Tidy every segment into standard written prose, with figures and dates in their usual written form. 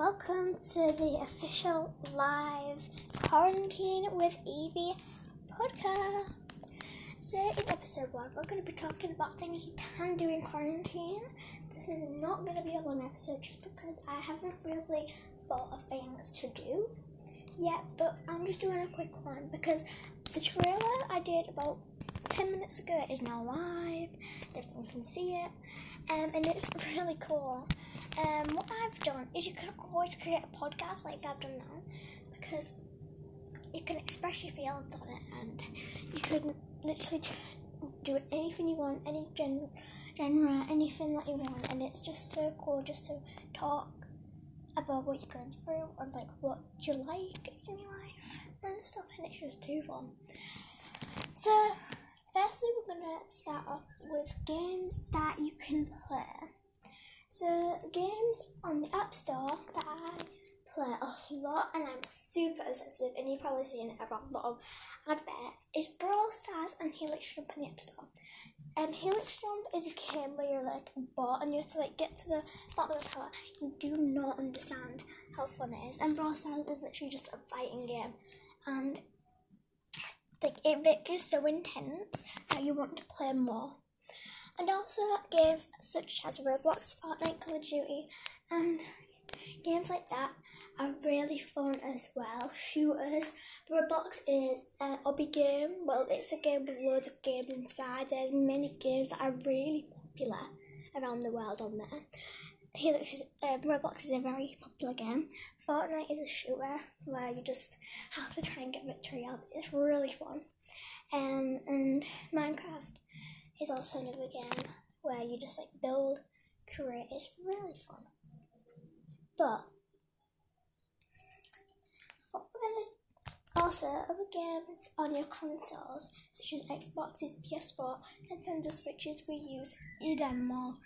welcome to the official live Quarantine with Evie podcast. So in episode 1, we're going to be talking about things you can do in quarantine. This is not going to be a long episode just because I haven't really thought of things to do yet, but I'm just doing a quick one because the trailer I did about 10 minutes ago is now live. Everyone can see it, and it's really cool. What I've done is you can always create a podcast like I've done now, because you can express your feelings on it, and you can literally do anything you want, any genre, anything that you want, and it's just so cool just to talk about what you're going through and like what you like in your life and stuff, and it's just too fun. So firstly, we're going to start off with games that you can play. So games on the App Store that I play a lot and I'm super obsessed with, and you've probably seen it around a lot of advert, is Brawl Stars and Helix Jump on the App Store. Helix Jump is a game where you're like a bot and you have to like get to the bottom of the tower. You do not understand how fun it is, and Brawl Stars is literally just a fighting game, and like it makes you so intense that you want to play more. And also games such as Roblox, Fortnite, Call of Duty, and games like that are really fun as well. Shooters. Roblox is a hobby game. Well, it's a game with loads of games inside. There's many games that are really popular around the world on there. Roblox is a very popular game. Fortnite is a shooter where you just have to try and get victory out. It's really fun. And Minecraft is also another game where you just like build, create. It's really fun. But also other games on your consoles such as Xboxes, PS4, Nintendo Switches, Wii U's, and more.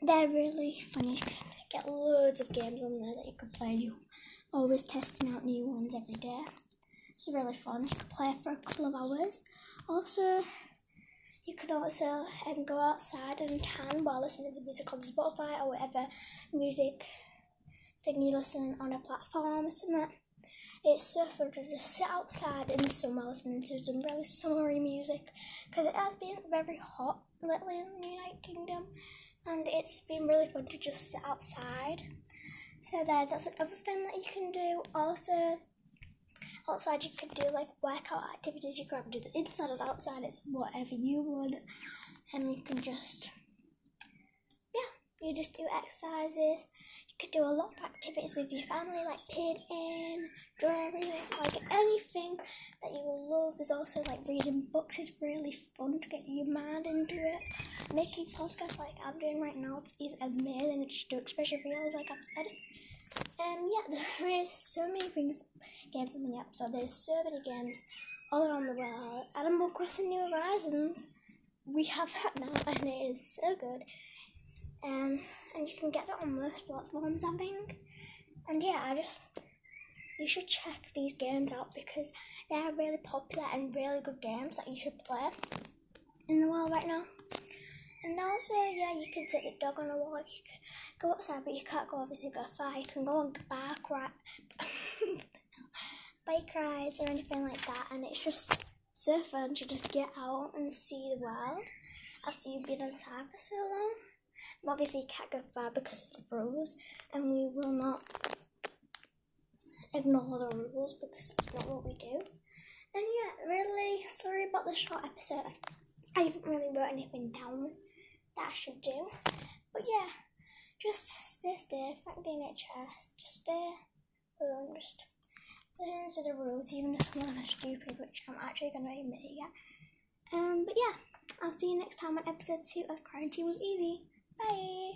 They're really fun. You can get loads of games on there that you can play. You're always testing out new ones every day. It's really fun. You can play for a couple of hours. Also, you can also go outside and tan while listening to music on Spotify or whatever music thing you listen on a platform or something. It's so fun to just sit outside in the sun while listening to some really summery music, because it has been very hot lately in the United Kingdom, and it's been really fun to just sit outside. So that's another thing that you can do. Also, outside you can do like workout activities. You can't do the inside and outside, it's whatever you want, and you can just you just do exercises. You could do a lot of activities with your family, like painting, drawing, like anything that you love. There's also like reading books is really fun to get your mind into it. Making podcasts like I'm doing right now is amazing. Just do expression reels like I've said. There is so many things, games on the App Store. There's so many games all around the world. Animal Crossing New Horizons, we have that now, and it is so good. And you can get it on most platforms, I think. And you should check these games out because they are really popular and really good games that you should play in the world right now. And also, you can take your dog on a walk, you can go outside, but you can't go obviously go far. You can go on bike rides or anything like that, and it's just so fun to just get out and see the world after you've been inside for so long. Obviously, you can't go far because of the rules, and we will not ignore the rules because it's not what we do. And really sorry about the short episode. I haven't really wrote anything down that I should do, but just stay safe, thank the NHS, just stay home, just listen to the rules, even if I'm stupid, which I'm actually going to admit it yet. I'll see you next time on episode 2 of Quarantine with Evie. Bye!